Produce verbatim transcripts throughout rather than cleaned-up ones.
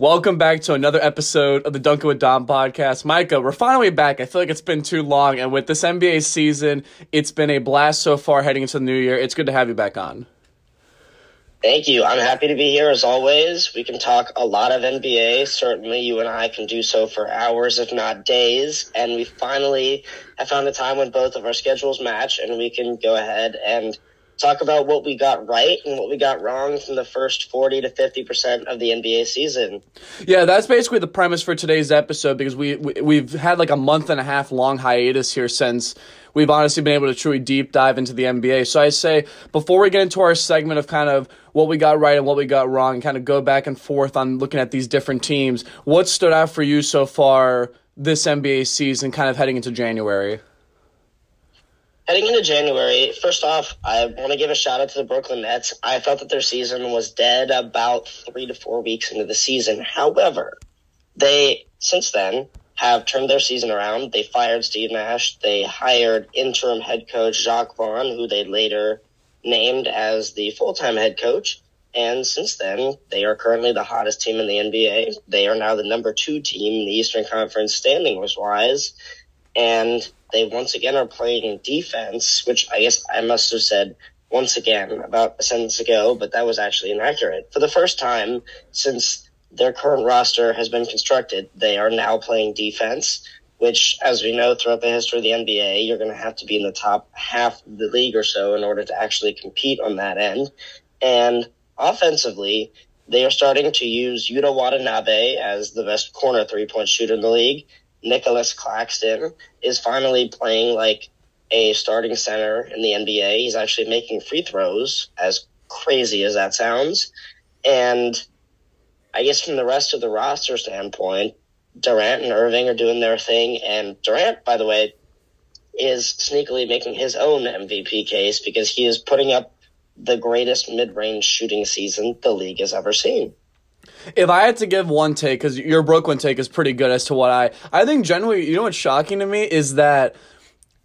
Welcome back to another episode of the Dunkin' with Dom podcast. Micah, we're finally back. I feel like it's been too long, and with this N B A season, it's been a blast so far heading into the new year. It's good to have you back on. Thank you. I'm happy to be here as always. We can talk a lot of N B A. Certainly you and I can do so for hours, if not days. And we finally have found a time when both of our schedules match, and we can go ahead and talk about what we got right and what we got wrong from the first forty to fifty percent of the N B A season. Yeah, that's basically the premise for today's episode, because we, we, we've had like a month and a half long hiatus here since we've honestly been able to truly deep dive into the N B A. So I say, before we get into our segment of kind of what we got right and what we got wrong, and kind of go back and forth on looking at these different teams, what stood out for you so far this N B A season kind of heading into January? Heading into January, first off, I want to give a shout-out to the Brooklyn Nets. I felt that their season was dead about three to four weeks into the season. However, they, since then, have turned their season around. They fired Steve Nash. They hired interim head coach Jacques Vaughn, who they later named as the full-time head coach. And since then, they are currently the hottest team in the N B A. They are now the number two team in the Eastern Conference standings-wise. And they once again are playing defense, which I guess I must have said once again about a sentence ago, but that was actually inaccurate. For the first time since their current roster has been constructed, they are now playing defense, which, as we know, throughout the history of the N B A, you're going to have to be in the top half of the league or so in order to actually compete on that end. And offensively, they are starting to use Yuta Watanabe as the best corner three-point shooter in the league. Nicholas Claxton is finally playing like a starting center in the N B A. He's actually making free throws, as crazy as that sounds. And I guess from the rest of the roster standpoint, Durant and Irving are doing their thing. And Durant, by the way, is sneakily making his own M V P case, because he is putting up the greatest mid-range shooting season the league has ever seen. If I had to give one take, because your Brooklyn take is pretty good as to what I... I think generally, you know what's shocking to me is that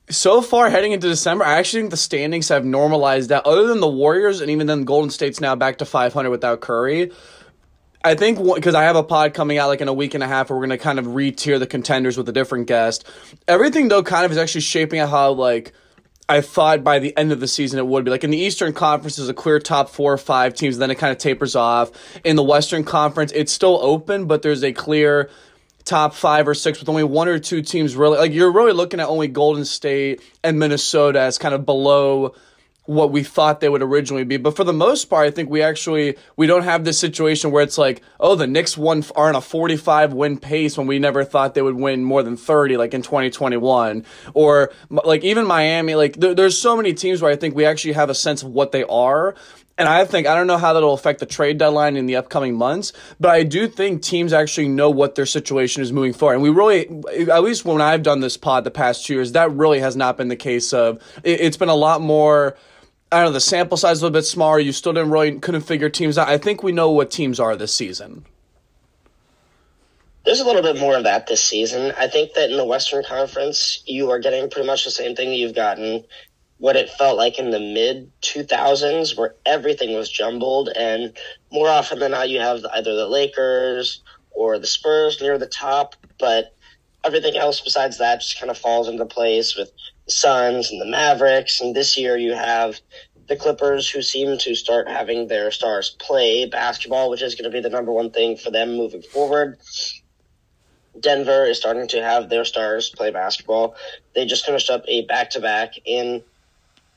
so far heading into December, I actually think the standings have normalized out. Other than the Warriors, and even then Golden State's now back to five hundred without Curry. I think, because I have a pod coming out like in a week and a half where we're going to kind of re-tier the contenders with a different guest. Everything, though, kind of is actually shaping out how, like, I thought by the end of the season it would be. Like, in the Eastern Conference, there's a clear top four or five teams, then it kind of tapers off. In the Western Conference, it's still open, but there's a clear top five or six with only one or two teams really. Like, you're really looking at only Golden State and Minnesota as kind of below what we thought they would originally be. But for the most part, I think we actually, we don't have this situation where it's like, oh, the Knicks won, are on a forty-five win pace when we never thought they would win more than thirty, like in twenty twenty-one. Or like even Miami, like there, there's so many teams where I think we actually have a sense of what they are. And I think, I don't know how that'll affect the trade deadline in the upcoming months, but I do think teams actually know what their situation is moving forward. And we really, at least when I've done this pod the past two years, that really has not been the case of, it, it's been a lot more... I don't know, the sample size is a little bit smaller. You still didn't really couldn't figure teams out. I think we know what teams are this season. There's a little bit more of that this season. I think that in the Western Conference, you are getting pretty much the same thing you've gotten, what it felt like in the mid two thousands, where everything was jumbled. And more often than not, you have either the Lakers or the Spurs near the top. But everything else besides that just kind of falls into place with Suns and the Mavericks, and this year you have the Clippers, who seem to start having their stars play basketball, which is going to be the number one thing for them moving forward. Denver is starting to have their stars play basketball. They just finished up a back-to-back in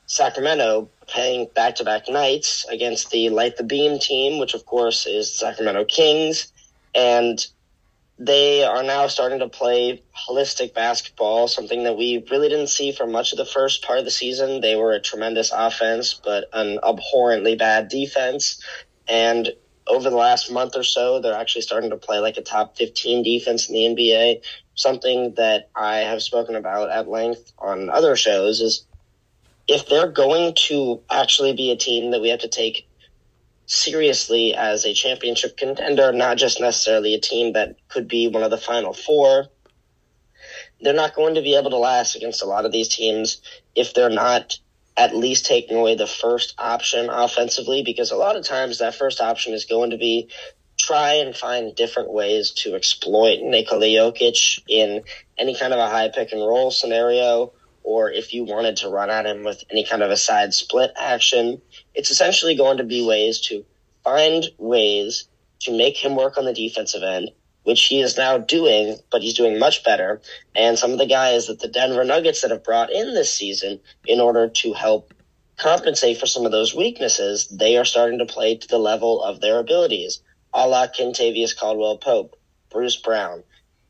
Sacramento, playing back-to-back nights against the Light the Beam team, which of course is the Sacramento Kings, and they are now starting to play holistic basketball, something that we really didn't see for much of the first part of the season. They were a tremendous offense, but an abhorrently bad defense. And over the last month or so, they're actually starting to play like a top fifteen defense in the N B A. Something that I have spoken about at length on other shows is if they're going to actually be a team that we have to take seriously as a championship contender, not just necessarily a team that could be one of the final four, they're not going to be able to last against a lot of these teams if they're not at least taking away the first option offensively, because a lot of times that first option is going to be try and find different ways to exploit Nikola Jokic in any kind of a high pick and roll scenario, or if you wanted to run at him with any kind of a side split action. It's essentially going to be ways to find ways to make him work on the defensive end, which he is now doing, but he's doing much better. And some of the guys that the Denver Nuggets that have brought in this season in order to help compensate for some of those weaknesses, they are starting to play to the level of their abilities, a la Kentavious Caldwell-Pope, Bruce Brown.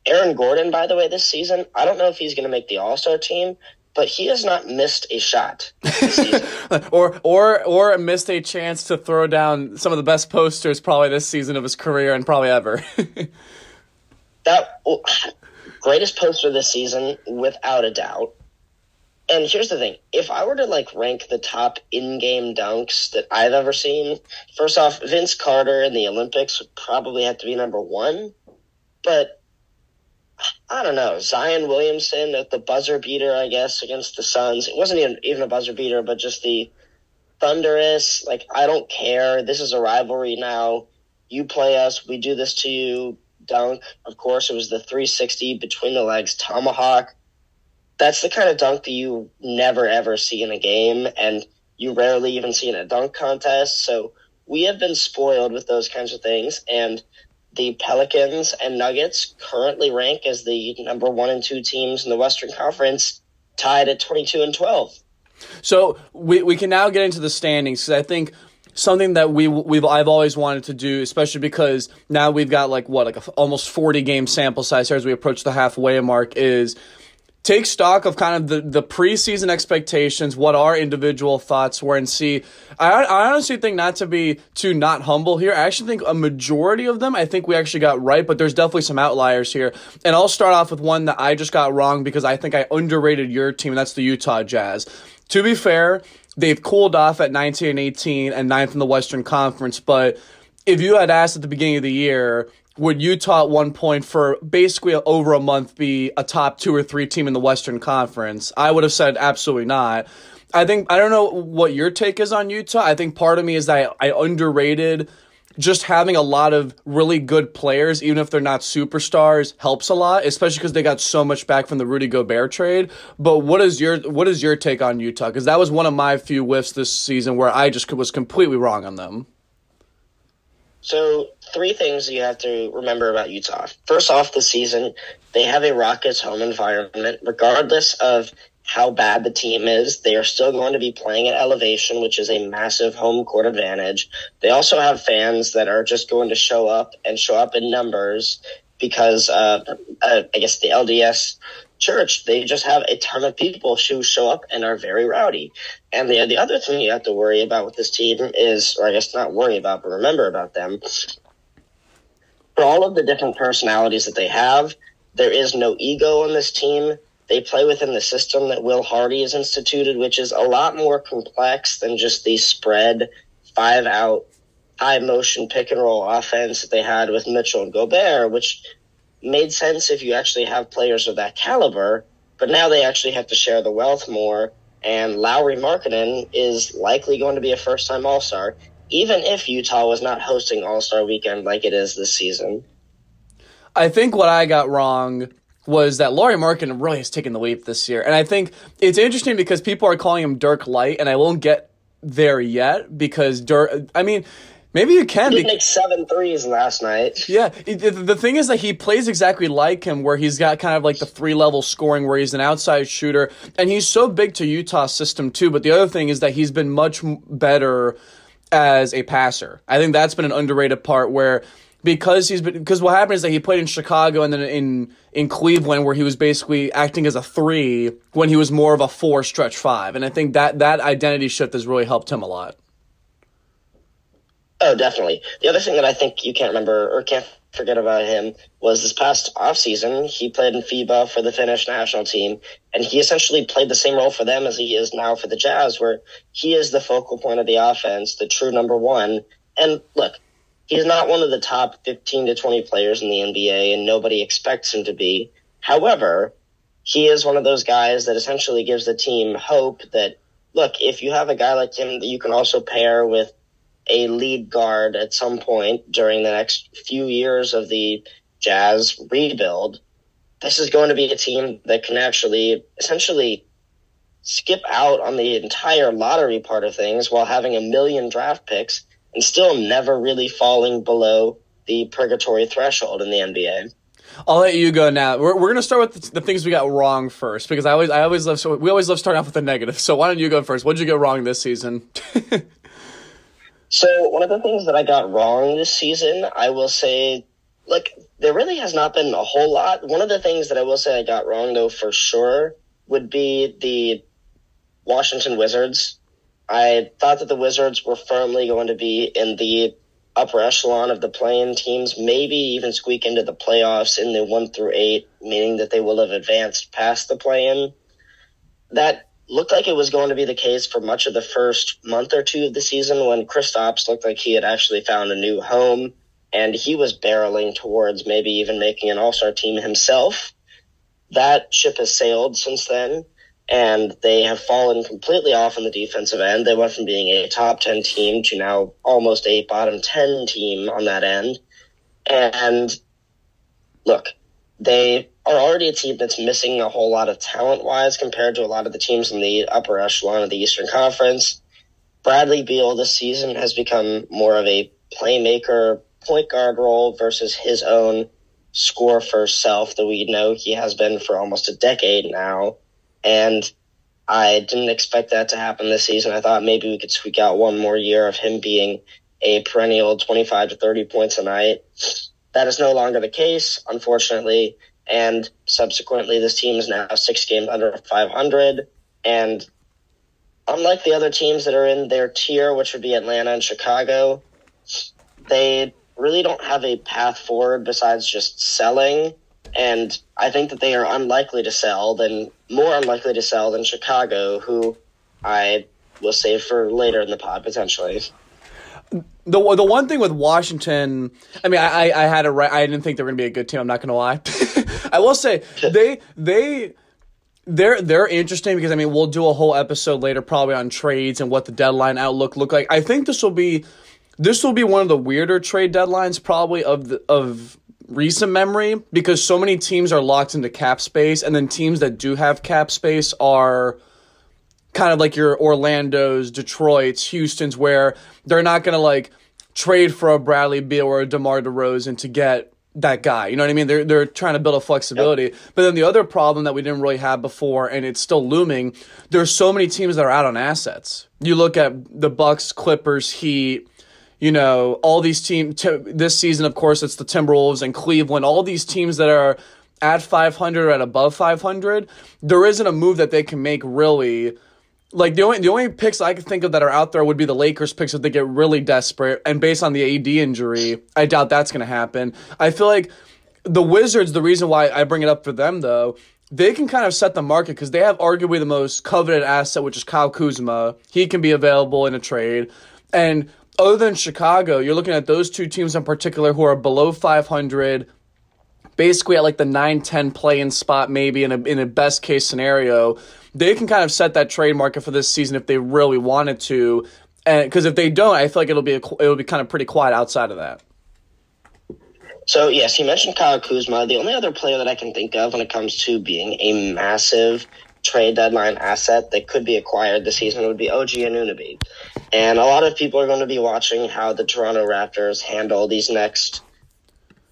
Aaron Gordon, by the way, this season, I don't know if he's going to make the All-Star team, but he has not missed a shot this season. or, or, or missed a chance to throw down some of the best posters probably this season of his career and probably ever. That greatest poster this season, without a doubt. And here's the thing. If I were to, like, rank the top in-game dunks that I've ever seen, first off, Vince Carter in the Olympics would probably have to be number one. But, I don't know, Zion Williamson at the buzzer beater, I guess, against the Suns. It wasn't even, even a buzzer beater, but just the thunderous, like, I don't care. This is a rivalry now. You play us. We do this to you. Dunk. Of course, it was the three sixty between the legs tomahawk. That's the kind of dunk that you never, ever see in a game, and you rarely even see in a dunk contest. So we have been spoiled with those kinds of things, and the Pelicans and Nuggets currently rank as the number one and two teams in the Western Conference, tied at twenty-two and twelve. So we, we can now get into the standings, because I think something that we we've I've always wanted to do, especially because now we've got like what like a, almost forty game sample size here as we approach the halfway mark, is take stock of kind of the, the preseason expectations, what our individual thoughts were, and see. I, I honestly think, not to be too not humble here, I actually think a majority of them I think we actually got right, but there's definitely some outliers here. And I'll start off with one that I just got wrong because I think I underrated your team, and that's the Utah Jazz. To be fair, they've cooled off at nineteen and eighteen and ninth in the Western Conference, but if you had asked at the beginning of the year, would Utah at one point for basically over a month be a top two or three team in the Western Conference, I would have said absolutely not. I think, I don't know what your take is on Utah. I think part of me is that I, I underrated just having a lot of really good players, even if they're not superstars, helps a lot, especially because they got so much back from the Rudy Gobert trade. But what is your what is your take on Utah? Because that was one of my few whiffs this season where I just was completely wrong on them. So three things you have to remember about Utah. First off, this season, they have a Rockets home environment. Regardless of how bad the team is, they are still going to be playing at elevation, which is a massive home court advantage. They also have fans that are just going to show up and show up in numbers because, uh, uh, I guess, the L D S church, they just have a ton of people who show up and are very rowdy. And the, the other thing you have to worry about with this team is, or I guess not worry about, but remember about them, for all of the different personalities that they have, there is no ego on this team. They play within the system that Will Hardy has instituted, which is a lot more complex than just the spread, five-out, high-motion pick-and-roll offense that they had with Mitchell and Gobert, which made sense if you actually have players of that caliber, but now they actually have to share the wealth more, and Lauri Markkanen is likely going to be a first-time All-Star, even if Utah was not hosting All-Star Weekend like it is this season. I think what I got wrong was that Lauri Markkanen really has taken the leap this year. And I think it's interesting because people are calling him Dirk Light, and I won't get there yet because Dirk – I mean, maybe you can. He made seven threes last night. Yeah. The thing is that he plays exactly like him, where he's got kind of like the three-level scoring where he's an outside shooter. And he's so big to Utah's system too. But the other thing is that he's been much better as a passer. I think that's been an underrated part where – Because he's been, because what happened is that he played in Chicago and then in in Cleveland, where he was basically acting as a three when he was more of a four stretch five, and I think that that identity shift has really helped him a lot. Oh, definitely. The other thing that I think you can't remember or can't forget about him was this past offseason, he played in FIBA for the Finnish national team, and he essentially played the same role for them as he is now for the Jazz, where he is the focal point of the offense, the true number one, and look, he's not one of the top fifteen to twenty players in the N B A, and nobody expects him to be. However, he is one of those guys that essentially gives the team hope that, look, if you have a guy like him that you can also pair with a lead guard at some point during the next few years of the Jazz rebuild, this is going to be a team that can actually essentially skip out on the entire lottery part of things while having a million draft picks and still never really falling below the purgatory threshold in the N B A. I'll let you go now. We're we're gonna start with the, the things we got wrong first, because I always I always love so we always love starting off with the negative. So why don't you go first? What did you get wrong this season? So one of the things that I got wrong this season, I will say, like, there really has not been a whole lot. One of the things that I will say I got wrong, though, for sure, would be the Washington Wizards. I thought that the Wizards were firmly going to be in the upper echelon of the play-in teams, maybe even squeak into the playoffs in the one through eight, meaning that they will have advanced past the play-in. That looked like it was going to be the case for much of the first month or two of the season, when Kristaps looked like he had actually found a new home, and he was barreling towards maybe even making an all-star team himself. That ship has sailed since then, and they have fallen completely off on the defensive end. They went from being a top ten team to now almost a bottom ten team on that end. And look, they are already a team that's missing a whole lot of talent-wise compared to a lot of the teams in the upper echelon of the Eastern Conference. Bradley Beal this season has become more of a playmaker, point guard role versus his own score-first self that we know he has been for almost a decade now. And I didn't expect that to happen this season. I thought maybe we could squeak out one more year of him being a perennial twenty-five to thirty points a night. That is no longer the case, unfortunately. And subsequently, this team is now six games under five hundred. And unlike the other teams that are in their tier, which would be Atlanta and Chicago, they really don't have a path forward besides just selling. And I think that they are unlikely to sell than more unlikely to sell than Chicago, who I will save for later in the pod, potentially. The the one thing with Washington, I mean, I, I had it right. I didn't think they were going to be a good team. I'm not going to lie. I will say they they they're they're interesting, because I mean, we'll do a whole episode later probably on trades and what the deadline outlook looked like. I think this will be this will be one of the weirder trade deadlines probably of the of. recent memory, because so many teams are locked into cap space, and then teams that do have cap space are kind of like your Orlando's, Detroit's, Houston's, where they're not going to like trade for a Bradley Beal or a DeMar DeRozan to get that guy. You know what I mean? They're they're trying to build a flexibility. Yep. But then the other problem that we didn't really have before, and it's still looming, there's so many teams that are out on assets. You look at the Bucks, Clippers, Heat, you know, all these teams t- this season, of course, it's the Timberwolves and Cleveland, all these teams that are at five hundred or at above five hundred. There isn't a move that they can make really. Like, the only, the only picks I could think of that are out there would be the Lakers picks if they get really desperate. And based on the A D injury, I doubt that's going to happen. I feel like the Wizards, the reason why I bring it up for them, though, they can kind of set the market because they have arguably the most coveted asset, which is Kyle Kuzma. He can be available in a trade. And other than Chicago, you're looking at those two teams in particular who are below five hundred, basically at like the nine ten play-in spot maybe in a in a best-case scenario. They can kind of set that trade market for this season if they really wanted to, and because if they don't, I feel like it'll be a, it'll be kind of pretty quiet outside of that. So, yes, you mentioned Kyle Kuzma. The only other player that I can think of when it comes to being a massive trade deadline asset that could be acquired this season would be O G Anunoby. And a lot of people are going to be watching how the Toronto Raptors handle these next,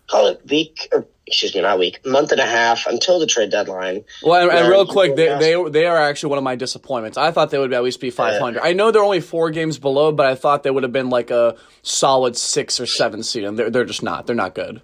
call it week, or excuse me, not week, month and a half until the trade deadline. Well, and, and real quick, they, they they are actually one of my disappointments. I thought they would at least be five hundred. Uh, I know they're only four games below, but I thought they would have been like a solid six or seven seed, and they're, they're just not. They're not good.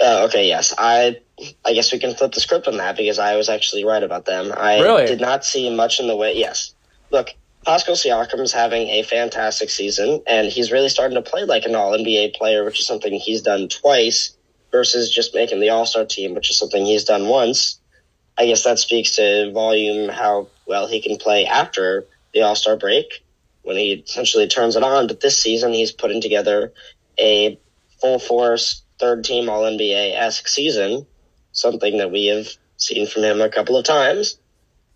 Uh, okay, yes. I I guess we can flip the script on that, because I was actually right about them. I really? did not see much in the way. Yes. Look, Pascal Siakam is having a fantastic season, and he's really starting to play like an all N B A player, which is something he's done twice, versus just making the all-star team, which is something he's done once. I guess that speaks to volume, how well he can play after the all-star break when he essentially turns it on. But this season, he's putting together a full-force, third-team all N B A-esque season, something that we have seen from him a couple of times.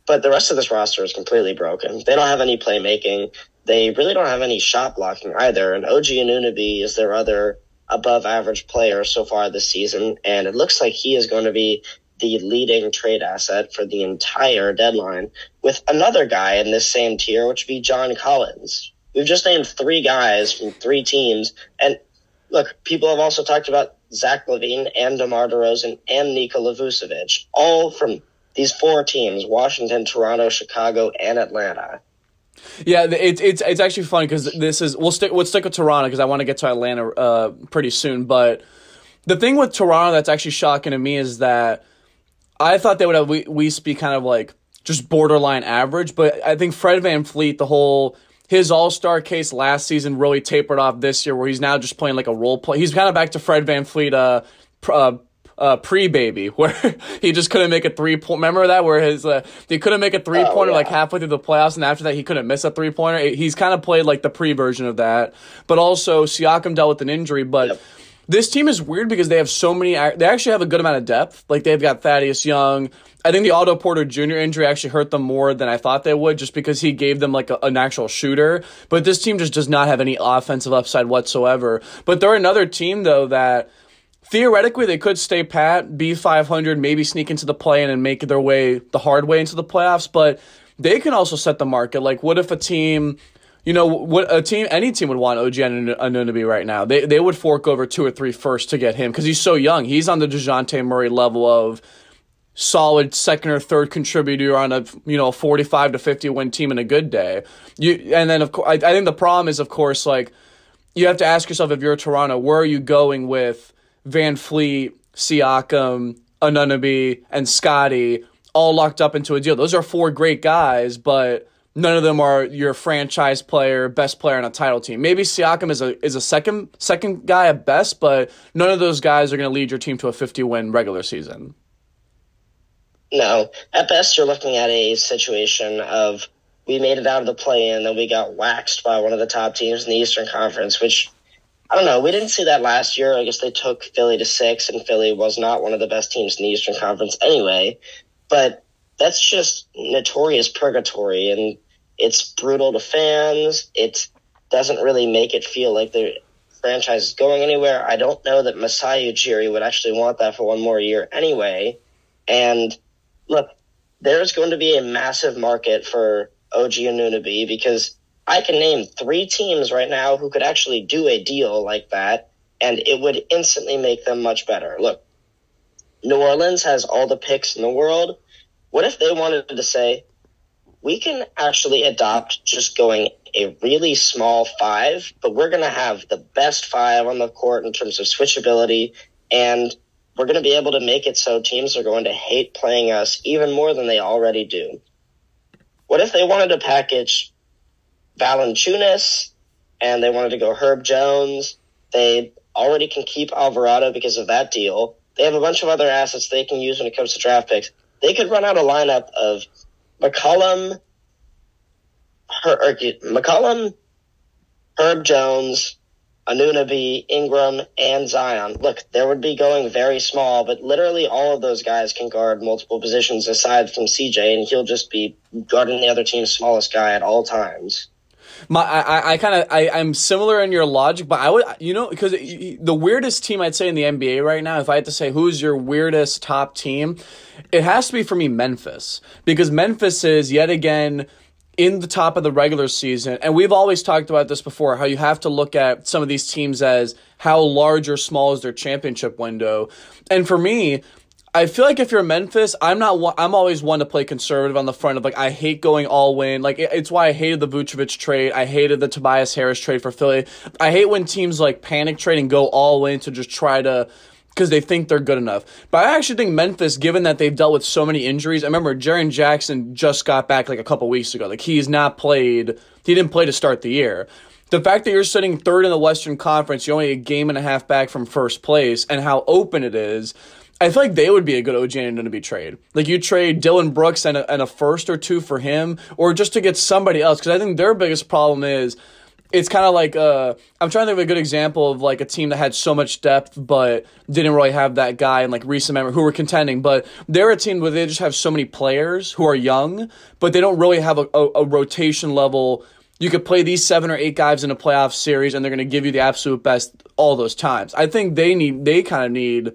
But the rest of this roster is completely broken. They don't have any playmaking. They really don't have any shot blocking either, and O G Anunoby is their other above-average player so far this season, and it looks like he is going to be the leading trade asset for the entire deadline, with another guy in this same tier, which would be John Collins. We've just named three guys from three teams, and look, people have also talked about Zach LaVine and DeMar DeRozan and Nikola Vucevic, all from these four teams, Washington, Toronto, Chicago, and Atlanta. Yeah, it's it's it's actually funny because this is we'll stick we'll stick with Toronto because I want to get to Atlanta uh, pretty soon. But the thing with Toronto that's actually shocking to me is that I thought they would have we we be kind of like just borderline average, but I think Fred Van Fleet, the whole his All Star case last season really tapered off this year, where he's now just playing like a role play. He's kind of back to Fred Van Fleet, uh, uh Uh, pre-baby, where he just couldn't make a three-point. Remember that? Where his uh, he couldn't make a three-pointer oh, yeah. like halfway through the playoffs, and after that he couldn't miss a three-pointer. He's kind of played like the pre-version of that. But also, Siakam dealt with an injury, but yep. This team is weird because they have so many... They actually have a good amount of depth. Like, they've got Thaddeus Young. I think the Otto Porter Junior injury actually hurt them more than I thought they would just because he gave them, like, a, an actual shooter. But this team just does not have any offensive upside whatsoever. But they're another team, though, that... Theoretically, they could stay pat, be five hundred, maybe sneak into the play-in and make their way the hard way into the playoffs, but they can also set the market. Like, what if a team, you know, what a team, any team would want O G Anunoby right now? They they would fork over two or three first to get him because he's so young. He's on the DeJounte Murray level of solid second or third contributor on a, you know, forty-five to fifty win team in a good day. You and then, of course, I, I think the problem is, of course, like, you have to ask yourself if you're Toronto, where are you going with Van Fleet, Siakam, Anunoby, and Scotty all locked up into a deal? Those are four great guys, but none of them are your franchise player, best player on a title team. Maybe Siakam is a is a second second guy at best, but none of those guys are going to lead your team to a fifty-win regular season. No. At best, you're looking at a situation of we made it out of the play-in, then we got waxed by one of the top teams in the Eastern Conference, which... I don't know. We didn't see that last year. I guess they took Philly to six, and Philly was not one of the best teams in the Eastern Conference anyway. But that's just notorious purgatory, and it's brutal to fans. It doesn't really make it feel like the franchise is going anywhere. I don't know that Masai Ujiri would actually want that for one more year anyway. And look, there's going to be a massive market for O G Anunoby because I can name three teams right now who could actually do a deal like that, and it would instantly make them much better. Look, New Orleans has all the picks in the world. What if they wanted to say, we can actually adopt just going a really small five, but we're going to have the best five on the court in terms of switchability, and we're going to be able to make it so teams are going to hate playing us even more than they already do. What if they wanted to package Valanciunas, and they wanted to go Herb Jones? They already can keep Alvarado because of that deal. They have a bunch of other assets they can use when it comes to draft picks. They could run out a lineup of McCollum, Her- or, McCollum, Herb Jones, Anunoby, Ingram, and Zion. Look, there would be going very small, but literally all of those guys can guard multiple positions aside from C J, and he'll just be guarding the other team's smallest guy at all times. My, I, I kind of, I, I'm similar in your logic, but I would, you know, because the weirdest team I'd say in the N B A right now, if I had to say who's your weirdest top team, it has to be for me Memphis, because Memphis is yet again in the top of the regular season. And we've always talked about this before, how you have to look at some of these teams as how large or small is their championship window. And for me, I feel like if you're Memphis, I'm not. One, I'm always one to play conservative on the front of, like, I hate going all in. Like, it, it's why I hated the Vucevic trade. I hated the Tobias Harris trade for Philly. I hate when teams, like, panic trade and go all in to just try to, because they think they're good enough. But I actually think Memphis, given that they've dealt with so many injuries, I remember Jaren Jackson just got back, like, a couple weeks ago. Like, he's not played. He didn't play to start the year. The fact that you're sitting third in the Western Conference, you're only a game and a half back from first place, and how open it is, I feel like they would be a good O G Anunoby trade. Like, you trade Dylan Brooks and a, and a first or two for him, or just to get somebody else. Because I think their biggest problem is, it's kind of like, uh, I'm trying to think of a good example of, like, a team that had so much depth but didn't really have that guy in, like, recent memory who were contending. But they're a team where they just have so many players who are young, but they don't really have a, a, a rotation level you could play these seven or eight guys in a playoff series, and they're going to give you the absolute best all those times. I think they need, they kind of need.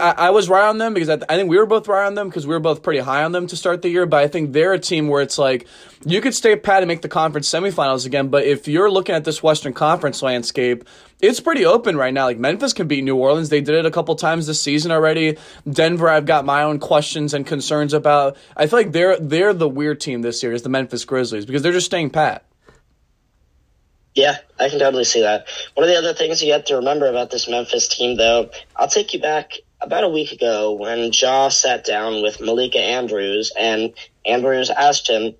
I, I was right on them because I, th- I think we were both right on them because we were both pretty high on them to start the year. But I think they're a team where it's like you could stay pat and make the conference semifinals again. But if you're looking at this Western Conference landscape, it's pretty open right now. Like Memphis can beat New Orleans. They did it a couple times this season already. Denver, I've got my own questions and concerns about. I feel like they're they're the weird team this year is the Memphis Grizzlies because they're just staying pat. Yeah, I can totally see that. One of the other things you have to remember about this Memphis team, though, I'll take you back about a week ago when Ja sat down with Malika Andrews, and Andrews asked him,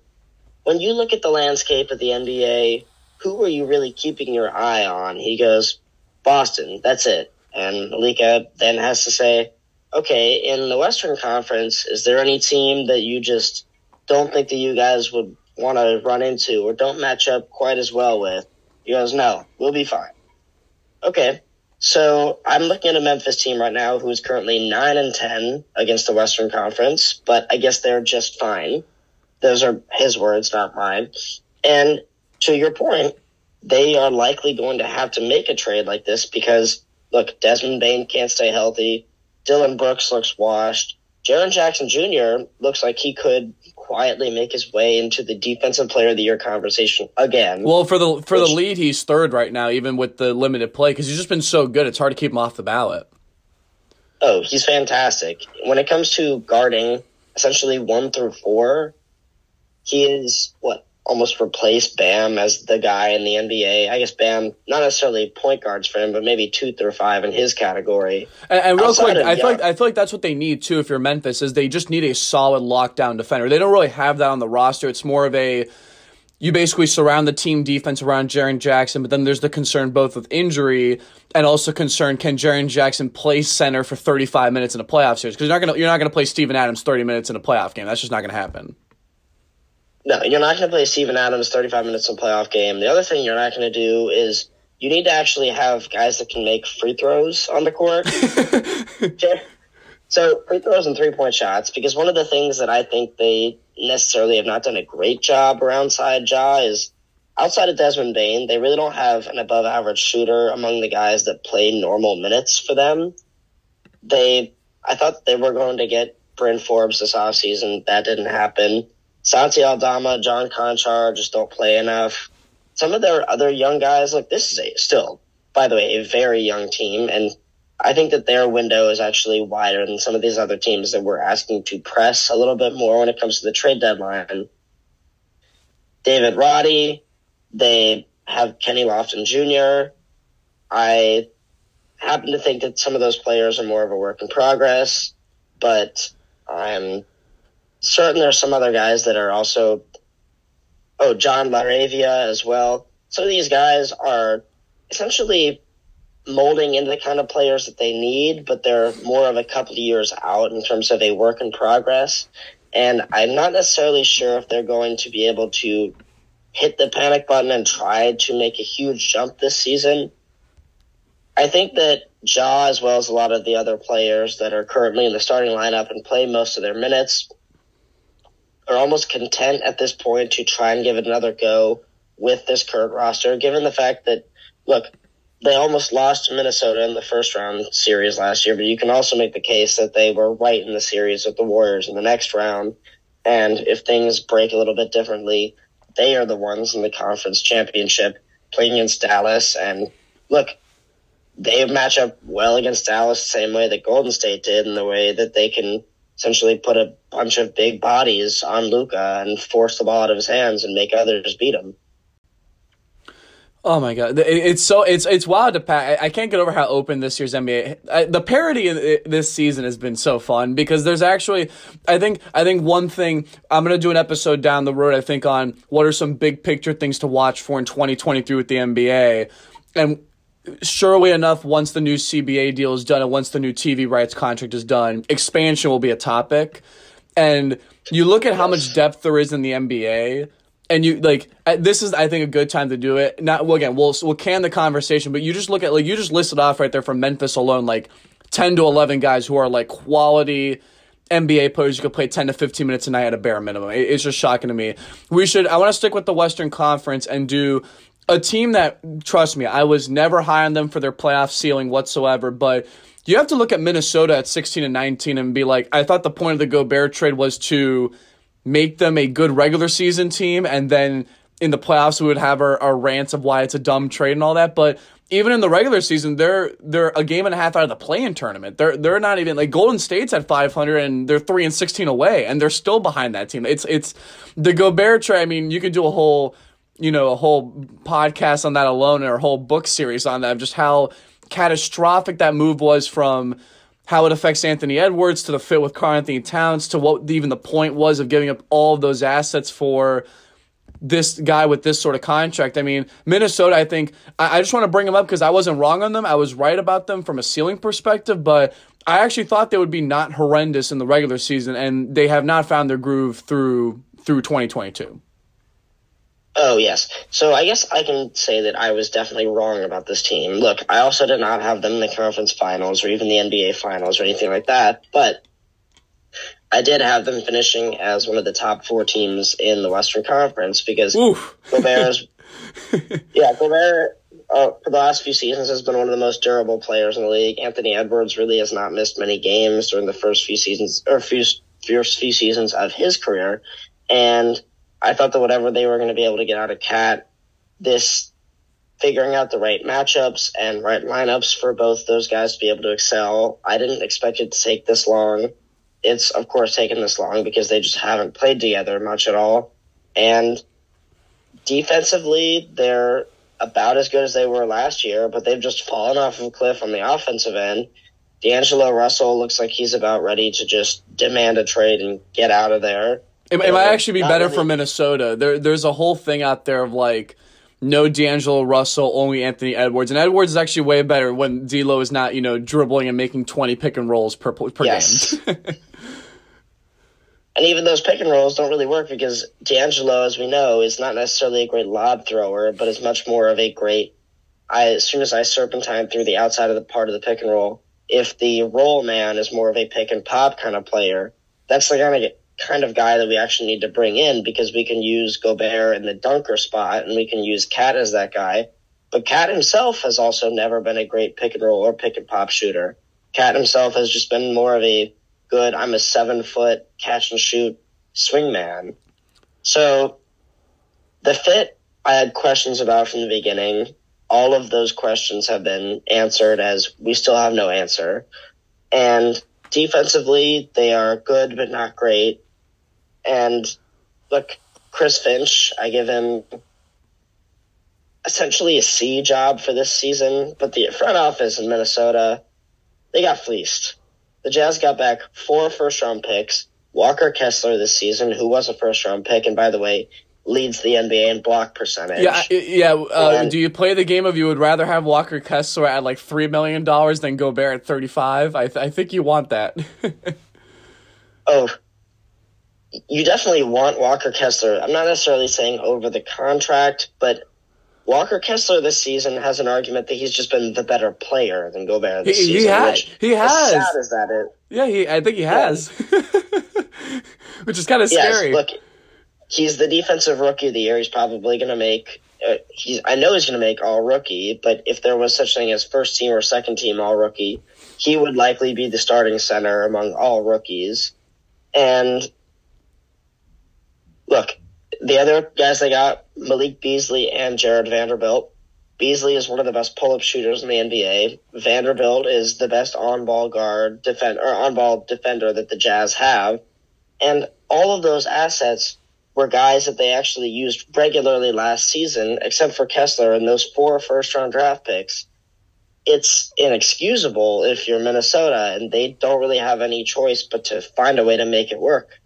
when you look at the landscape of the N B A, who are you really keeping your eye on? He goes, Boston, that's it. And Malika then has to say, okay, in the Western Conference, is there any team that you just don't think that you guys would want to run into or don't match up quite as well with? He goes, no, we'll be fine. Okay, so I'm looking at a Memphis team right now who is currently nine and ten against the Western Conference, but I guess they're just fine. Those are his words, not mine. And to your point, they are likely going to have to make a trade like this because, look, Desmond Bane can't stay healthy. Dillon Brooks looks washed. Jaren Jackson Junior looks like he could quietly make his way into the Defensive Player of the Year conversation again. Well, for the for which, the lead, he's third right now, even with the limited play, because he's just been so good, it's hard to keep him off the ballot. Oh, he's fantastic. When it comes to guarding, essentially one through four, he is, what, almost replaced Bam as the guy in the N B A. I guess Bam, not necessarily point guards for him, but maybe two through five in his category. And, and real quick, of, I, feel like, I feel like that's what they need, too, if you're Memphis, is they just need a solid lockdown defender. They don't really have that on the roster. It's more of a, you basically surround the team defense around Jaren Jackson, but then there's the concern both with injury and also concern, can Jaren Jackson play center for thirty-five minutes in a playoff series? Because you're not going you're not gonna play Steven Adams thirty minutes in a playoff game. That's just not going to happen. No, you're not going to play Steven Adams thirty-five minutes in a playoff game. The other thing you're not going to do is you need to actually have guys that can make free throws on the court. So free throws and three-point shots, because one of the things that I think they necessarily have not done a great job around side Ja is outside of Desmond Bane, they really don't have an above-average shooter among the guys that play normal minutes for them. They, I thought they were going to get Bryn Forbes this offseason. That didn't happen. Santi Aldama, John Conchar just don't play enough. Some of their other young guys, look, this is a, still, by the way, a very young team, and I think that their window is actually wider than some of these other teams that we're asking to press a little bit more when it comes to the trade deadline. David Roddy, they have Kenny Lofton Junior I happen to think that some of those players are more of a work in progress, but I'm certain there's some other guys that are also, oh, John Laravia as well. Some of these guys are essentially molding into the kind of players that they need, but they're more of a couple of years out in terms of a work in progress. And I'm not necessarily sure if they're going to be able to hit the panic button and try to make a huge jump this season. I think that Ja, as well as a lot of the other players that are currently in the starting lineup and play most of their minutes, are almost content at this point to try and give it another go with this current roster, given the fact that, look, they almost lost to Minnesota in the first round series last year, but you can also make the case that they were right in the series with the Warriors in the next round. And if things break a little bit differently, they are the ones in the conference championship playing against Dallas. And look, they match up well against Dallas the same way that Golden State did, in the way that they can essentially put a bunch of big bodies on Luka and force the ball out of his hands and make others beat him. Oh my God, it's so it's it's wild to pack. I can't get over how open this year's N B A. The parity in this season has been so fun because there's actually, I think I think one thing I'm gonna do an episode down the road. I think on what are some big picture things to watch for in twenty twenty-three with the N B A, and surely enough, once the new C B A deal is done and once the new T V rights contract is done, expansion will be a topic. And you look at how much depth there is in the N B A, and you like this is, I think, a good time to do it. Not well, again, we'll we'll can the conversation, but you just look at like you just listed off right there from Memphis alone, like ten to eleven guys who are like quality N B A players who could play ten to fifteen minutes a night at a bare minimum. It's just shocking to me. We should, I want to stick with the Western Conference and do a team that, trust me, I was never high on them for their playoff ceiling whatsoever, but you have to look at Minnesota at sixteen and nineteen and be like, I thought the point of the Gobert trade was to make them a good regular season team, and then in the playoffs we would have our, our rants of why it's a dumb trade and all that, but even in the regular season, they're they're a game and a half out of the play-in tournament. They're they're not even like Golden State's at five hundred and they're three and sixteen away, and they're still behind that team. It's it's the Gobert trade. I mean, you could do a whole you know a whole podcast on that alone, or a whole book series on that, of just how catastrophic that move was, from how it affects Anthony Edwards to the fit with Karl-Anthony Towns to what even the point was of giving up all of those assets for this guy with this sort of contract. I mean, Minnesota, I think, I, I just want to bring them up because I wasn't wrong on them. I was right about them from a ceiling perspective, but I actually thought they would be not horrendous in the regular season, and they have not found their groove through through twenty twenty-two. Oh, yes. So I guess I can say that I was definitely wrong about this team. Look, I also did not have them in the conference finals or even the N B A finals or anything like that, but I did have them finishing as one of the top four teams in the Western Conference because Gobert's, yeah, Gobert uh, for the last few seasons has been one of the most durable players in the league. Anthony Edwards really has not missed many games during the first few seasons or few first few seasons of his career, and I thought that whatever they were going to be able to get out of Cat, this figuring out the right matchups and right lineups for both those guys to be able to excel, I didn't expect it to take this long. It's, of course, taken this long because they just haven't played together much at all. And defensively, they're about as good as they were last year, but they've just fallen off of a cliff on the offensive end. D'Angelo Russell looks like he's about ready to just demand a trade and get out of there. It, it might actually be better really. for Minnesota. There, There's a whole thing out there of, like, no D'Angelo Russell, only Anthony Edwards. And Edwards is actually way better when D'Lo is not, you know, dribbling and making twenty pick and rolls per, per yes. game. And even those pick and rolls don't really work because D'Angelo, as we know, is not necessarily a great lob thrower, but is much more of a great, I, as soon as I serpentine through the outside of the part of the pick and roll, if the roll man is more of a pick and pop kind of player, that's the kind of kind of guy that we actually need to bring in because we can use Gobert in the dunker spot and we can use Cat as that guy. But Cat himself has also never been a great pick and roll or pick and pop shooter. Cat himself has just been more of a good, I'm a seven foot catch and shoot swing man. So the fit I had questions about from the beginning. All of those questions have been answered as we still have no answer. And defensively, they are good but not great. And look, Chris Finch, I give him essentially a C job for this season, but the front office in Minnesota, they got fleeced. The Jazz got back four first-round picks, Walker Kessler this season, who was a first-round pick, and by the way, leads the N B A in block percentage. Yeah, yeah. Uh, and, do you play the game of you would rather have Walker Kessler at like three million dollars than Gobert at thirty-five? I, th- I think you want that. Oh, you definitely want Walker Kessler. I'm not necessarily saying over the contract, but Walker Kessler this season has an argument that he's just been the better player than Gobert this he, season. He has. He has. As sad as that is. Yeah, he, I think he has. Yeah. Which is kind of yes, scary. Look, he's the defensive rookie of the year. He's probably going to make uh, – He's I know he's going to make all-rookie, but if there was such thing as first-team or second-team all-rookie, he would likely be the starting center among all rookies. And, look, the other guys they got, Malik Beasley and Jared Vanderbilt. Beasley is one of the best pull-up shooters in the N B A. Vanderbilt is the best on-ball guard defend, or on-ball defender that the Jazz have. And all of those assets – were guys that they actually used regularly last season, except for Kessler and those four first-round draft picks. It's inexcusable if you're Minnesota, and they don't really have any choice but to find a way to make it work.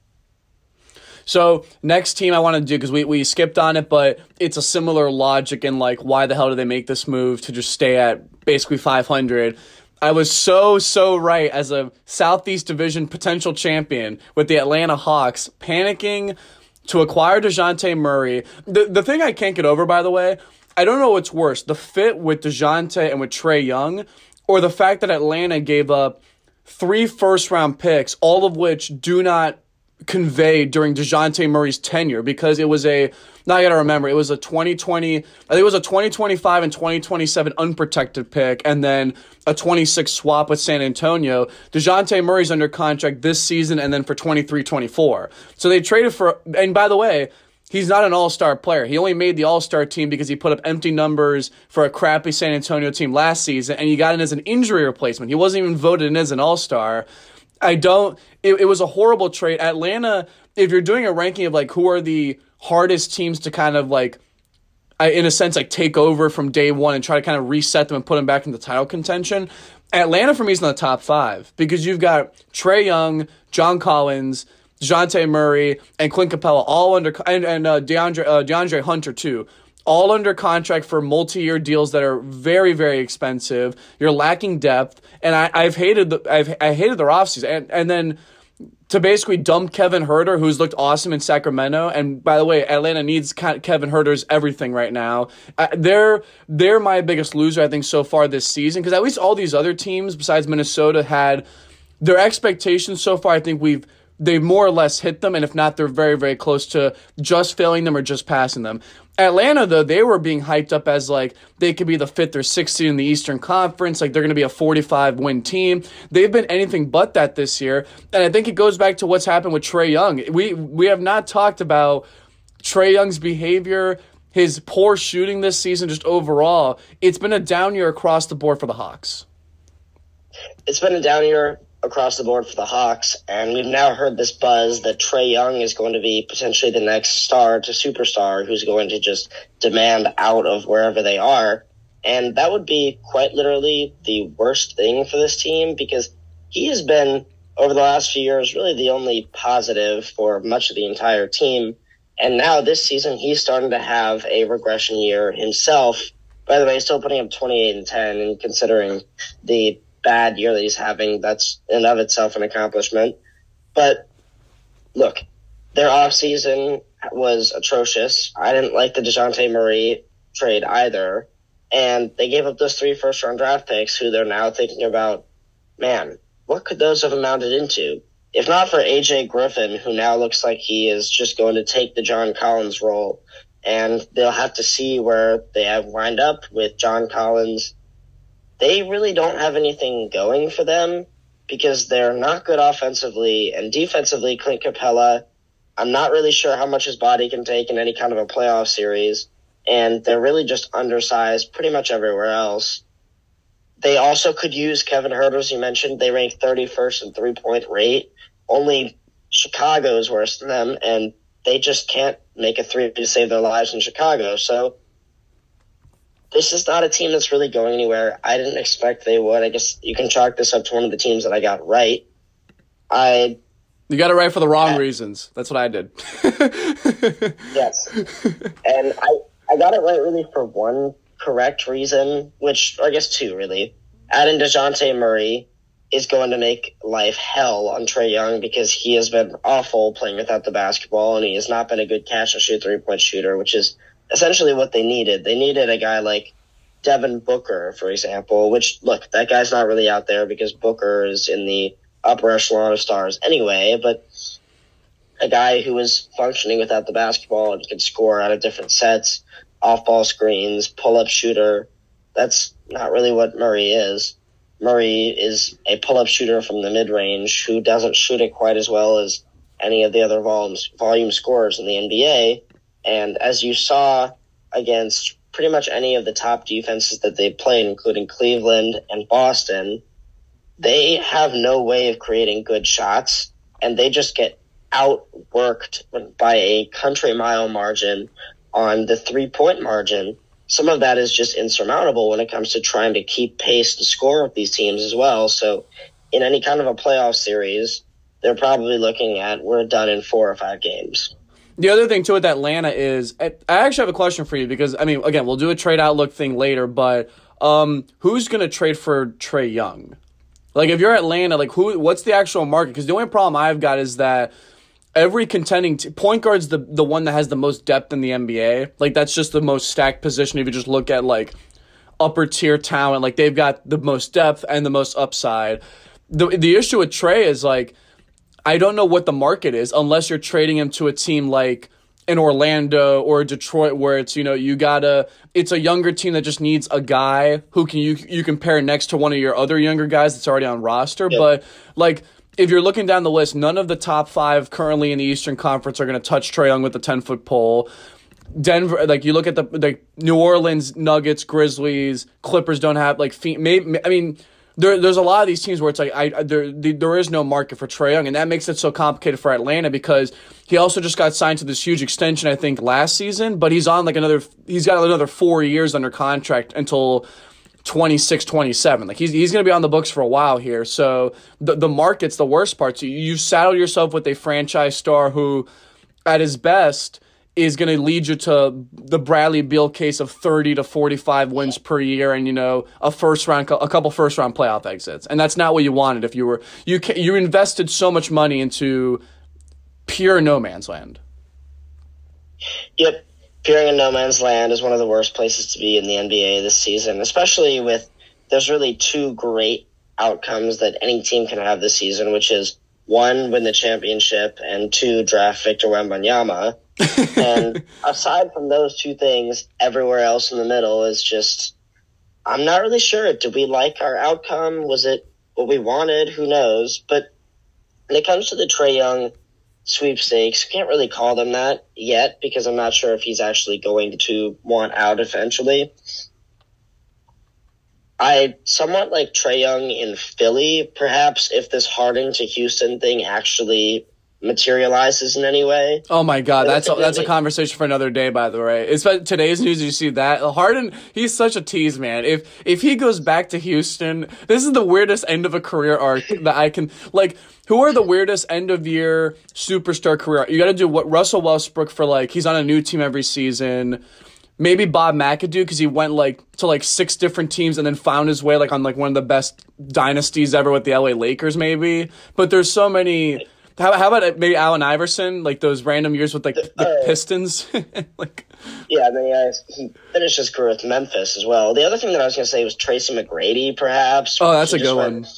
So next team I want to do, because we, we skipped on it, but it's a similar logic in like why the hell do they make this move to just stay at basically five hundred. I was so, so right as a Southeast Division potential champion with the Atlanta Hawks panicking to acquire DeJounte Murray. The the thing I can't get over, by the way, I don't know what's worse, the fit with DeJounte and with Trae Young, or the fact that Atlanta gave up three first-round picks, all of which do not convey during DeJounte Murray's tenure, because it was a, now I gotta remember, it was a twenty twenty, I think it was a twenty twenty-five and twenty twenty-seven unprotected pick, and then a twenty-six swap with San Antonio. DeJounte Murray's under contract this season and then for twenty-three twenty-four. So they traded for, and by the way, he's not an all-star player. He only made the all-star team because he put up empty numbers for a crappy San Antonio team last season, and he got in as an injury replacement. He wasn't even voted in as an all-star. I don't, it, it was a horrible trade. Atlanta, if you're doing a ranking of like who are the hardest teams to kind of like, I, in a sense, like take over from day one and try to kind of reset them and put them back into title contention, Atlanta for me is in the top five, because you've got Trae Young, John Collins, DeJounte Murray, and Clint Capela all under, and, and uh, DeAndre, uh, DeAndre Hunter too, all under contract for multi-year deals that are very, very expensive. You're lacking depth, and I, I've hated the I've I hated their offseason. And and then to basically dump Kevin Huerter, who's looked awesome in Sacramento, and by the way, Atlanta needs Kevin Huerter's everything right now. Uh, they're they're my biggest loser, I think, so far this season, because at least all these other teams besides Minnesota had their expectations so far. I think we've. They more or less hit them, and if not, they're very, very close to just failing them or just passing them. Atlanta, though, they were being hyped up as, like, they could be the fifth or sixth seed in the Eastern Conference. Like, they're going to be a forty-five win team. They've been anything but that this year, and I think it goes back to what's happened with Trae Young. We, we have not talked about Trae Young's behavior, his poor shooting this season, just overall. It's been a down year across the board for the Hawks. It's been a down year across the board for the Hawks, and we've now heard this buzz that Trae Young is going to be potentially the next star to superstar who's going to just demand out of wherever they are, and that would be quite literally the worst thing for this team, because he has been, over the last few years, really the only positive for much of the entire team, and now this season he's starting to have a regression year himself. By the way, he's still putting up twenty-eight and ten, and considering the bad year that he's having, that's in of itself an accomplishment. But look, their offseason was atrocious. I didn't like the DeJounte Murray trade either, and they gave up those three first round draft picks who they're now thinking about, man, what could those have amounted into if not for A J Griffin, who now looks like he is just going to take the John Collins role, and they'll have to see where they have wind up with John Collins. They really don't have anything going for them, because they're not good offensively, and defensively, Clint Capela, I'm not really sure how much his body can take in any kind of a playoff series, and they're really just undersized pretty much everywhere else. They also could use Kevin Huerter, as you mentioned. They rank thirty-first in three-point rate. Only Chicago is worse than them, and they just can't make a three to save their lives in Chicago, so this is not a team that's really going anywhere. I didn't expect they would. I guess you can chalk this up to one of the teams that I got right. I You got it right for the wrong yeah. reasons. That's what I did. Yes. And I, I got it right really for one correct reason, which I guess two really. Adding DeJounte Murray is going to make life hell on Trae Young, because he has been awful playing without the basketball, and he has not been a good catch-and-shoot three-point shooter, which is essentially what they needed. They needed a guy like Devin Booker, for example, which, look, that guy's not really out there because Booker is in the upper echelon of stars anyway, but a guy who is functioning without the basketball and can score out of different sets, off-ball screens, pull-up shooter. That's not really what Murray is. Murray is a pull-up shooter from the mid-range who doesn't shoot it quite as well as any of the other volume, volume scorers in the N B A. And as you saw against pretty much any of the top defenses that they played, including Cleveland and Boston, they have no way of creating good shots, and they just get outworked by a country mile margin on the three-point margin. Some of that is just insurmountable when it comes to trying to keep pace and score with these teams as well. So in any kind of a playoff series, they're probably looking at, we're done in four or five games. The other thing, too, with Atlanta is, I actually have a question for you because, I mean, again, we'll do a trade outlook thing later, but um, who's going to trade for Trae Young? Like, if you're Atlanta, like, who? What's the actual market? Because the only problem I've got is that every contending t- – point guard's the, the one that has the most depth in the N B A. Like, that's just the most stacked position if you just look at, like, upper-tier talent. Like, they've got the most depth and the most upside. the the issue with Trae is, like, I don't know what the market is unless you're trading him to a team like in Orlando or Detroit, where it's, you know, you gotta, it's a younger team that just needs a guy who can you you can pair next to one of your other younger guys that's already on roster. Yep. But, like, if you're looking down the list, none of the top five currently in the Eastern Conference are going to touch Trae Young with a ten-foot pole. Denver, like, you look at the, like, New Orleans, Nuggets, Grizzlies, Clippers don't have, like, fe- maybe, I mean, there, there's a lot of these teams where it's like, I, I there there is no market for Trae Young, and that makes it so complicated for Atlanta because he also just got signed to this huge extension, I think, last season, but he's on, like, another, he's got another four years under contract until twenty-six, twenty-seven. Like, he's he's going to be on the books for a while here, so the, the market's the worst part. So you, you saddle yourself with a franchise star who, at his best, is going to lead you to the Bradley Beal case of thirty to forty-five wins per year and, you know, a first round, a couple first round playoff exits. And that's not what you wanted if you were, you you invested so much money into pure no man's land. Yep. Appearing in no man's land is one of the worst places to be in the N B A this season, especially with, there's really two great outcomes that any team can have this season, which is one, win the championship, and two, draft Victor Wembanyama. And aside from those two things, everywhere else in the middle is just, I'm not really sure. Did we like our outcome? Was it what we wanted? Who knows? But when it comes to the Trae Young sweepstakes, can't really call them that yet because I'm not sure if he's actually going to want out eventually. I somewhat like Trae Young in Philly, perhaps, if this Harden to Houston thing actually materializes in any way. Oh my God, that's a, that's a conversation for another day. By the way, it's today's news. You see that Harden, he's such a tease, man. If if he goes back to Houston, this is the weirdest end of a career arc that I can like. Who are the weirdest end of year superstar career? You got to do what Russell Westbrook for, like, he's on a new team every season. Maybe Bob McAdoo because he went like to like six different teams and then found his way like on like one of the best dynasties ever with the L A Lakers. Maybe, but there's so many. How, how about maybe Allen Iverson? Like those random years with like the, the uh, Pistons. Like, yeah, and then yeah, he finished his career with Memphis as well. The other thing that I was going to say was Tracy McGrady, perhaps. Oh, that's a good went, one.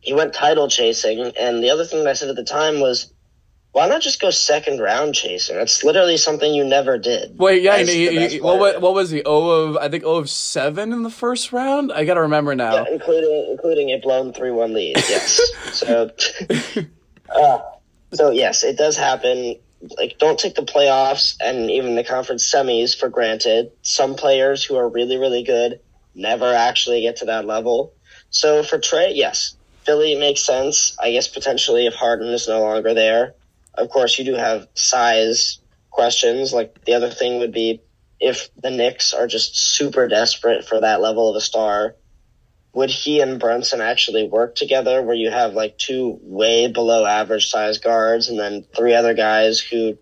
He went title chasing, and the other thing that I said at the time was, why not just go second round chasing? That's literally something you never did. Wait, yeah, he, he, what, what what was he? O of I think O of seven in the first round. I gotta remember now. Yeah, including including a blown three one lead. Yes. so, uh, so yes, it does happen. Like, don't take the playoffs and even the conference semis for granted. Some players who are really really good never actually get to that level. So for Trae, yes, Philly makes sense. I guess potentially if Harden is no longer there. Of course, you do have size questions. Like, the other thing would be if the Knicks are just super desperate for that level of a star, would he and Brunson actually work together where you have like two way below average size guards and then three other guys who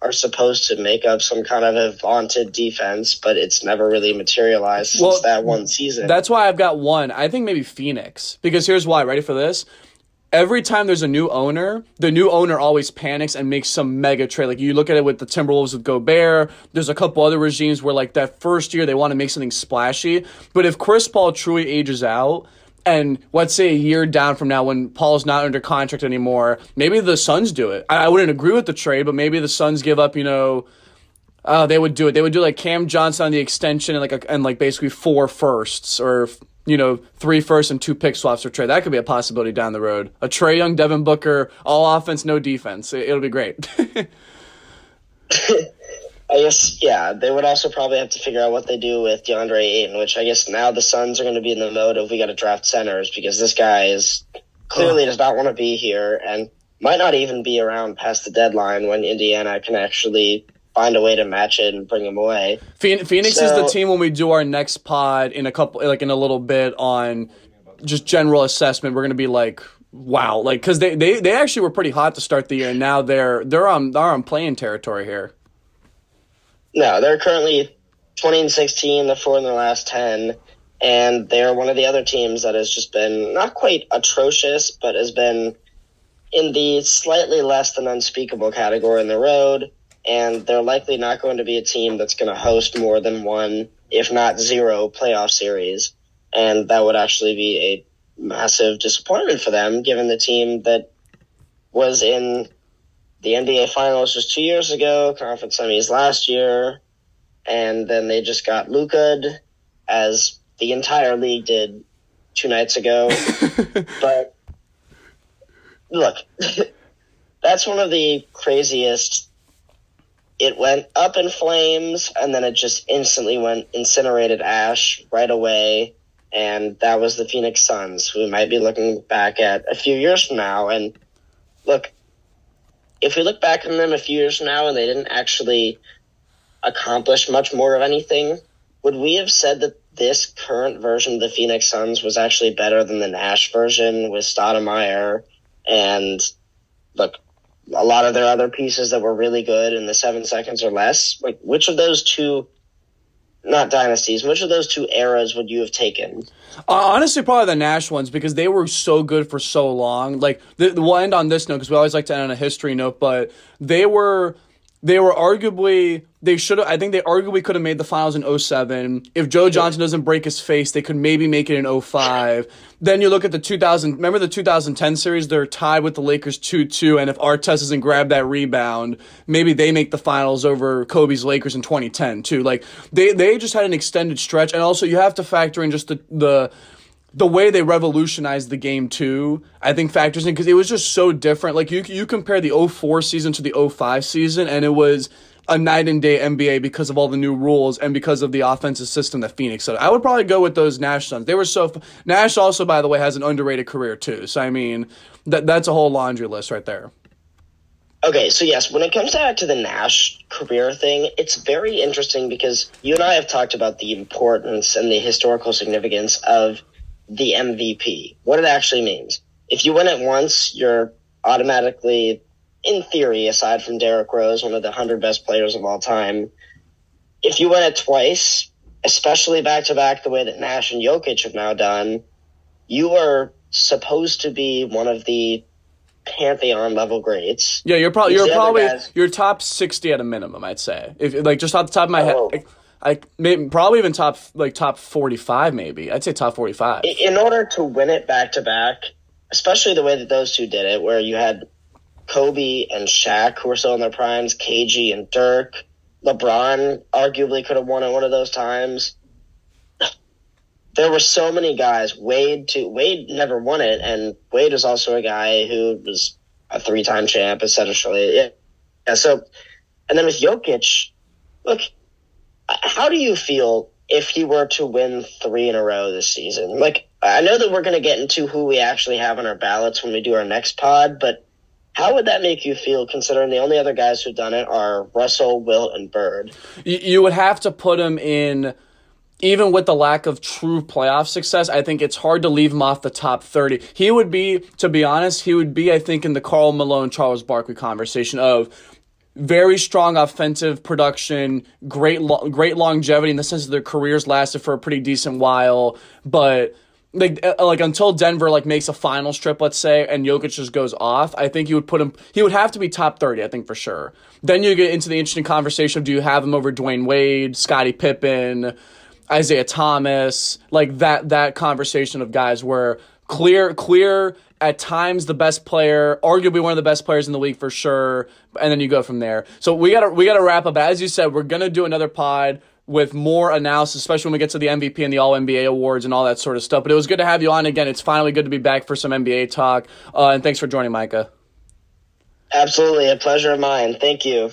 are supposed to make up some kind of a vaunted defense, but it's never really materialized since well, that one season. That's why I've got one. I think maybe Phoenix, because here's why. Ready for this? Every time there's a new owner, the new owner always panics and makes some mega trade. Like, you look at it with the Timberwolves with Gobert. There's a couple other regimes where, like, that first year they want to make something splashy. But if Chris Paul truly ages out, and let's say a year down from now when Paul's not under contract anymore, maybe the Suns do it. I, I wouldn't agree with the trade, but maybe the Suns give up, you know, uh, they would do it. They would do, like, Cam Johnson on the extension and, like, a, and like basically four firsts or you know, three firsts and two pick swaps for Trae. That could be a possibility down the road. A Trae Young, Devin Booker, all offense, no defense. It'll be great. I guess, yeah, they would also probably have to figure out what they do with DeAndre Ayton, which I guess now the Suns are going to be in the mode of we got to draft centers because this guy is clearly does not want to be here and might not even be around past the deadline when Indiana can actually find a way to match it and bring him away. Phoenix so, is the team when we do our next pod in a couple, like in a little bit on just general assessment. We're going to be like, wow, like, cause they, they, they actually were pretty hot to start the year. And now they're, they're on, they're on playing territory here. No, they're currently twenty and sixteen, the four in the last ten. And they're one of the other teams that has just been not quite atrocious, but has been in the slightly less than unspeakable category in the road. And they're likely not going to be a team that's going to host more than one, if not zero, playoff series. And that would actually be a massive disappointment for them, given the team that was in the N B A Finals just two years ago, conference semis last year, and then they just got Luka'd, as the entire league did two nights ago. But look, that's one of the craziest. It went up in flames, and then it just instantly went incinerated ash right away. And that was the Phoenix Suns, who we might be looking back at a few years from now. And look, if we look back on them a few years from now and they didn't actually accomplish much more of anything, would we have said that this current version of the Phoenix Suns was actually better than the Nash version with Stoudemire and, look, a lot of their other pieces that were really good in the seven seconds or less? Like, which of those two, not dynasties, which of those two eras would you have taken? Uh, honestly, probably the Nash ones, because they were so good for so long. Like, the, the, we'll end on this note, because we always like to end on a history note, but they were... They were arguably, they should have, I think they arguably could have made the finals in oh seven. If Joe Johnson doesn't break his face, they could maybe make it in oh five. Then you look at the two thousand, remember the two thousand ten series? They're tied with the Lakers two two, and if Artest doesn't grab that rebound, maybe they make the finals over Kobe's Lakers in twenty ten too. Like, they, they just had an extended stretch, and also you have to factor in just the, the, the way they revolutionized the game, too, I think factors in, because it was just so different. Like, you you compare the oh four season to the oh five season, and it was a night-and-day N B A because of all the new rules and because of the offensive system that Phoenix had. I would probably go with those Nash Suns. They were so... F- Nash also, by the way, has an underrated career, too. So, I mean, that that's a whole laundry list right there. Okay, so, yes, when it comes down to the Nash career thing, it's very interesting because you and I have talked about the importance and the historical significance of the M V P, what it actually means. If you win it once, you're automatically, in theory, aside from Derrick Rose, one of the one hundred best players of all time. If you win it twice, especially back-to-back the way that Nash and Jokic have now done, you are supposed to be one of the Pantheon-level greats. Yeah, you're probably you're probably guys- you're top sixty at a minimum, I'd say. If like just off the top of my oh. head... Like, I maybe probably even top like top forty-five maybe. I'd say top forty-five. In order to win it back to back, especially the way that those two did it, where you had Kobe and Shaq, who were still in their primes, K G and Dirk, LeBron arguably could have won it one of those times. There were so many guys. Wade to Wade never won it, and Wade was also a guy who was a three-time champ, essentially. Yeah. yeah so, and then with Jokic, look. How do you feel if he were to win three in a row this season? Like, I know that we're going to get into who we actually have on our ballots when we do our next pod, but how would that make you feel considering the only other guys who've done it are Russell, Wilt, and Bird? You would have to put him in... Even with the lack of true playoff success, I think it's hard to leave him off the top thirty. He would be, to be honest, he would be, I think, in the Karl Malone, Charles Barkley conversation of... Very strong offensive production, great lo- great longevity in the sense that their careers lasted for a pretty decent while, but like like until Denver like makes a finals trip, let's say, and Jokic just goes off, I think you would put him he would have to be top thirty, I think, for sure. Then you get into the interesting conversation of do you have him over Dwyane Wade, Scottie Pippen, Isaiah Thomas, like that that conversation of guys where clear clear at times the best player, arguably one of the best players in the league for sure, and then you go from there. So we gotta we gotta wrap up. As you said, we're gonna do another pod with more analysis, especially when we get to the M V P and the All N B A awards and all that sort of stuff. But it was good to have you on again. It's finally good to be back for some N B A talk. Uh, and thanks for joining, Micah. Absolutely, a pleasure of mine. Thank you.